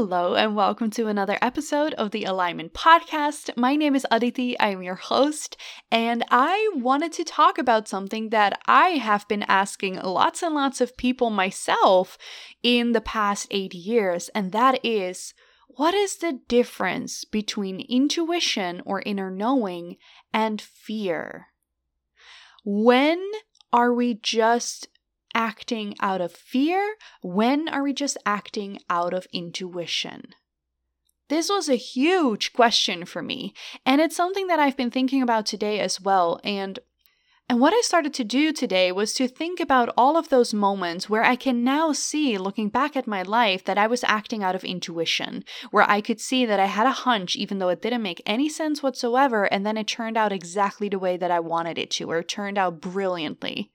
Hello and welcome to another episode of the Alignment Podcast. My name is Aditi, I am your host, and I wanted to talk about something that I have been asking lots and lots of people myself in the past 8 years, and that is, what is the difference between intuition or inner knowing and fear? When are we just acting out of fear? When are we just acting out of intuition? This was a huge question for me, and it's something that I've been thinking about today as well. And what I started to do today was to think about all of those moments where I can now see, looking back at my life, that I was acting out of intuition, where I could see that I had a hunch even though it didn't make any sense whatsoever, and then it turned out exactly the way that I wanted it to, or it turned out brilliantly.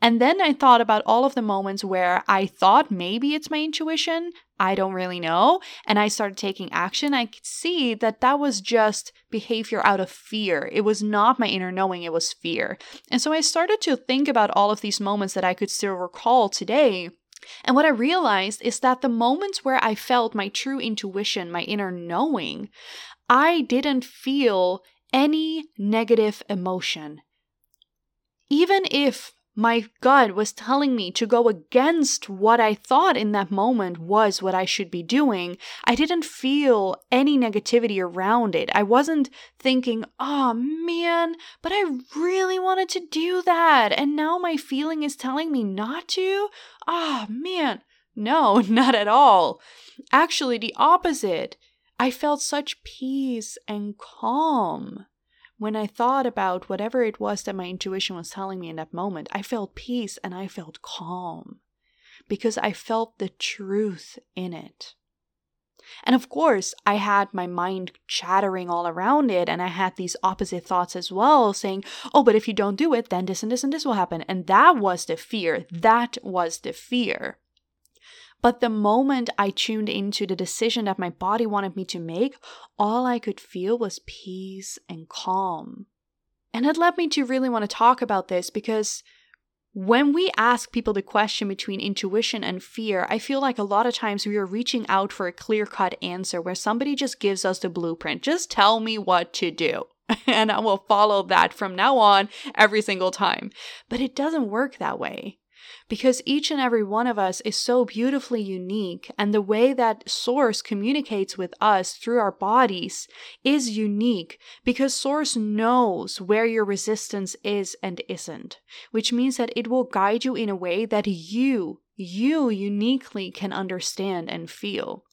And then I thought about all of the moments where I thought maybe it's my intuition, I don't really know, and I started taking action. I could see that that was just behavior out of fear. It was not my inner knowing, it was fear. And so I started to think about all of these moments that I could still recall today. And what I realized is that the moments where I felt my true intuition, my inner knowing, I didn't feel any negative emotion. Even if my gut was telling me to go against what I thought in that moment was what I should be doing, I didn't feel any negativity around it. I wasn't thinking, oh man, but I really wanted to do that, and now my feeling is telling me not to? Oh man, no, not at all. Actually, the opposite. I felt such peace and calm. When I thought about whatever it was that my intuition was telling me in that moment, I felt peace and I felt calm because I felt the truth in it. And of course, I had my mind chattering all around it, and I had these opposite thoughts as well saying, oh, but if you don't do it, then this and this and this will happen. And that was the fear. That was the fear. But the moment I tuned into the decision that my body wanted me to make, all I could feel was peace and calm. And it led me to really want to talk about this because when we ask people the question between intuition and fear, I feel like a lot of times we are reaching out for a clear-cut answer where somebody just gives us the blueprint. Just tell me what to do. And I will follow that from now on every single time. But it doesn't work that way. Because each and every one of us is so beautifully unique, and the way that Source communicates with us through our bodies is unique because Source knows where your resistance is and isn't, which means that it will guide you in a way that you uniquely can understand and feel.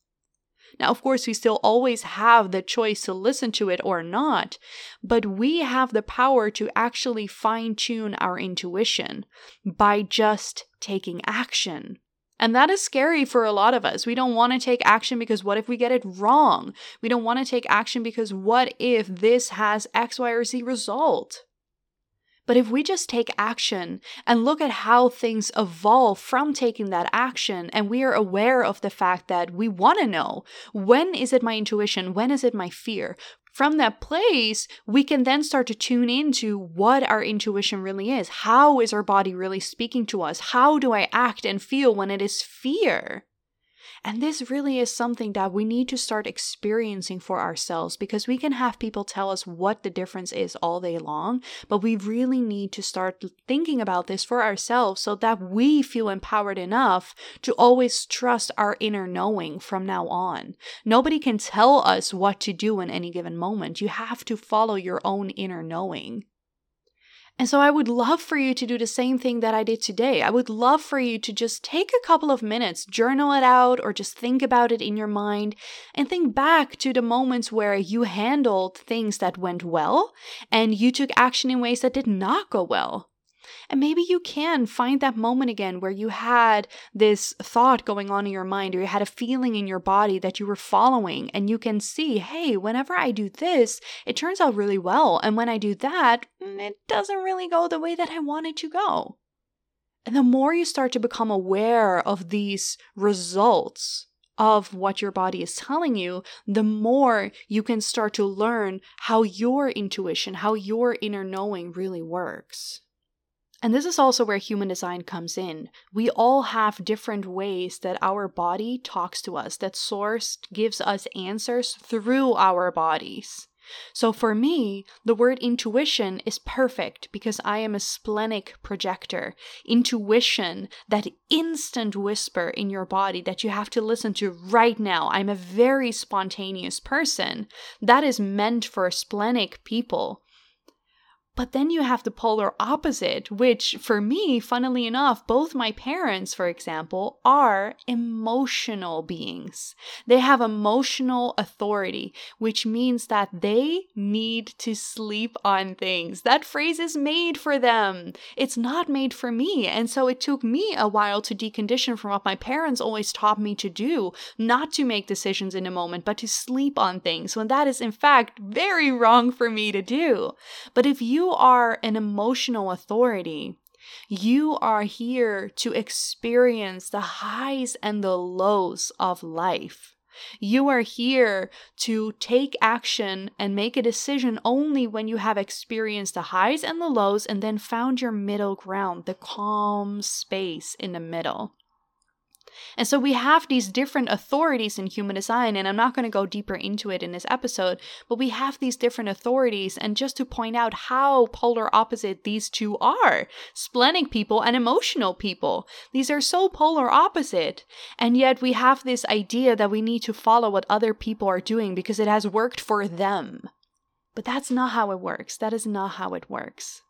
Now, of course, we still always have the choice to listen to it or not, but we have the power to actually fine-tune our intuition by just taking action. And that is scary for a lot of us. We don't want to take action because what if we get it wrong? We don't want to take action because what if this has X, Y, or Z result? But if we just take action and look at how things evolve from taking that action, and we are aware of the fact that we want to know, when is it my intuition? When is it my fear? From that place, we can then start to tune into what our intuition really is. How is our body really speaking to us? How do I act and feel when it is fear? And this really is something that we need to start experiencing for ourselves, because we can have people tell us what the difference is all day long, but we really need to start thinking about this for ourselves so that we feel empowered enough to always trust our inner knowing from now on. Nobody can tell us what to do in any given moment. You have to follow your own inner knowing. And so I would love for you to do the same thing that I did today. I would love for you to just take a couple of minutes, journal it out, or just think about it in your mind, and think back to the moments where you handled things that went well and you took action in ways that did not go well. And maybe you can find that moment again where you had this thought going on in your mind, or you had a feeling in your body that you were following, and you can see, hey, whenever I do this, it turns out really well. And when I do that, it doesn't really go the way that I want it to go. And the more you start to become aware of these results of what your body is telling you, the more you can start to learn how your intuition, how your inner knowing really works. And this is also where human design comes in. We all have different ways that our body talks to us, that source gives us answers through our bodies. So for me, the word intuition is perfect because I am a splenic projector. Intuition, that instant whisper in your body that you have to listen to right now. I'm a very spontaneous person. That is meant for splenic people. But then you have the polar opposite, which for me, funnily enough, both my parents, for example, are emotional beings. They have emotional authority, which means that they need to sleep on things. That phrase is made for them. It's not made for me. And so it took me a while to decondition from what my parents always taught me to do, not to make decisions in a moment, but to sleep on things, when that is in fact very wrong for me to do. But if you are an emotional authority, you are here to experience the highs and the lows of life. You are here to take action and make a decision only when you have experienced the highs and the lows and then found your middle ground, the calm space in the middle. And so we have these different authorities in human design, and I'm not going to go deeper into it in this episode, but we have these different authorities, and just to point out how polar opposite these two are, splenic people and emotional people. These are so polar opposite, and yet we have this idea that we need to follow what other people are doing because it has worked for them. But that's not how it works. That is not how it works.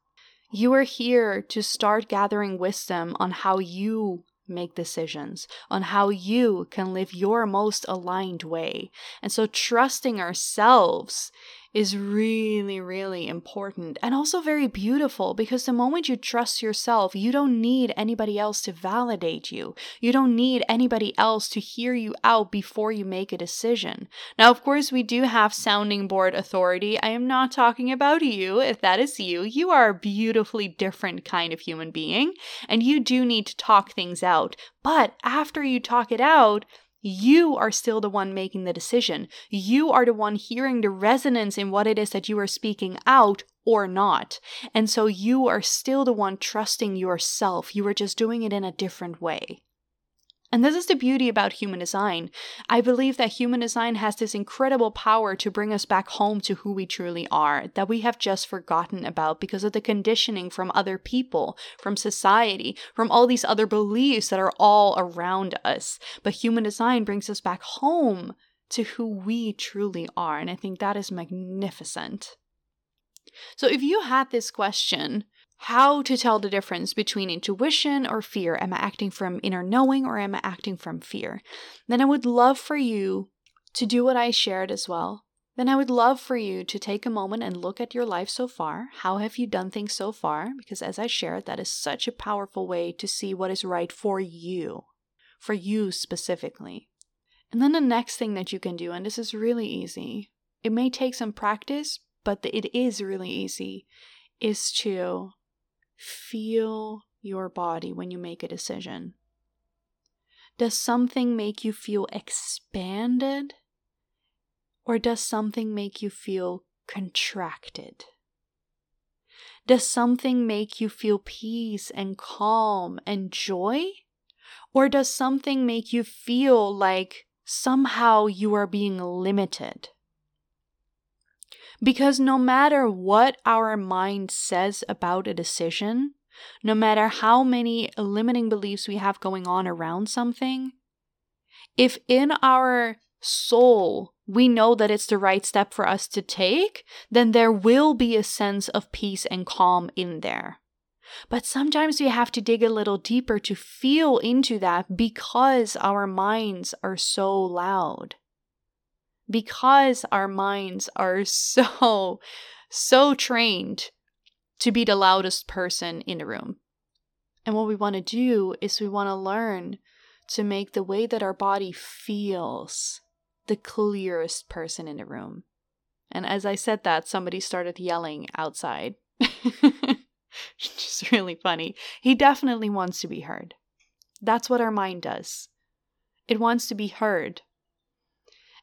You are here to start gathering wisdom on how you make decisions, on how you can live your most aligned way. And so trusting ourselves is really, really important and also very beautiful, because the moment you trust yourself, you don't need anybody else to validate you. You don't need anybody else to hear you out before you make a decision. Now, of course, we do have sounding board authority. I am not talking about you. If that is you, you are a beautifully different kind of human being, and you do need to talk things out. But after you talk it out, you are still the one making the decision. You are the one hearing the resonance in what it is that you are speaking out or not. And so you are still the one trusting yourself. You are just doing it in a different way. And this is the beauty about human design. I believe that human design has this incredible power to bring us back home to who we truly are, that we have just forgotten about because of the conditioning from other people, from society, from all these other beliefs that are all around us. But human design brings us back home to who we truly are. And I think that is magnificent. So if you had this question, how to tell the difference between intuition or fear? Am I acting from inner knowing or am I acting from fear? Then I would love for you to do what I shared as well. Then I would love for you to take a moment and look at your life so far. How have you done things so far? Because as I shared, that is such a powerful way to see what is right for you specifically. And then the next thing that you can do, and this is really easy, it may take some practice, but it is really easy, is to feel your body when you make a decision. Does something make you feel expanded, or does something make you feel contracted? Does something make you feel peace and calm and joy, or does something make you feel like somehow you are being limited? Because no matter what our mind says about a decision, no matter how many limiting beliefs we have going on around something, if in our soul we know that it's the right step for us to take, then there will be a sense of peace and calm in there. But sometimes we have to dig a little deeper to feel into that, because our minds are so loud. Because our minds are so trained to be the loudest person in the room. And what we want to do is we want to learn to make the way that our body feels the clearest person in the room. And as I said that, somebody started yelling outside. Just really funny. He definitely wants to be heard. That's what our mind does. It wants to be heard.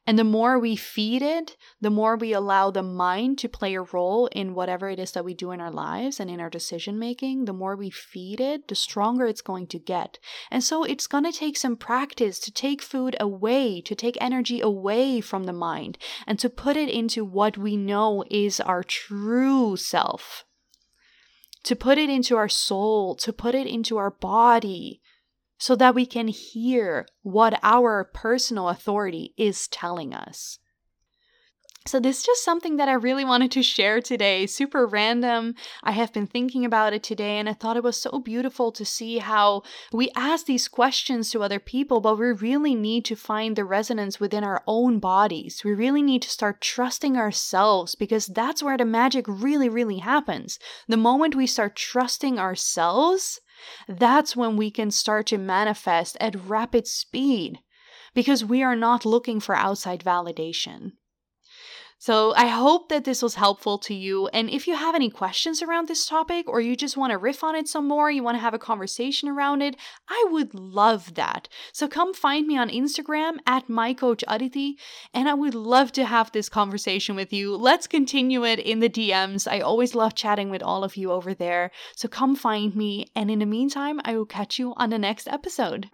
And the more we feed it, the more we allow the mind to play a role in whatever it is that we do in our lives and in our decision making, the more we feed it, the stronger it's going to get. And so it's going to take some practice to take food away, to take energy away from the mind, and to put it into what we know is our true self, to put it into our soul, to put it into our body, so that we can hear what our personal authority is telling us. So this is just something that I really wanted to share today. Super random. I have been thinking about it today, and I thought it was so beautiful to see how we ask these questions to other people, but we really need to find the resonance within our own bodies. We really need to start trusting ourselves, because that's where the magic really, really happens. The moment we start trusting ourselves, that's when we can start to manifest at rapid speed, because we are not looking for outside validation. So I hope that this was helpful to you. And if you have any questions around this topic, or you just want to riff on it some more, you want to have a conversation around it, I would love that. So come find me on Instagram at mycoachaditi, and I would love to have this conversation with you. Let's continue it in the DMs. I always love chatting with all of you over there. So come find me. And in the meantime, I will catch you on the next episode.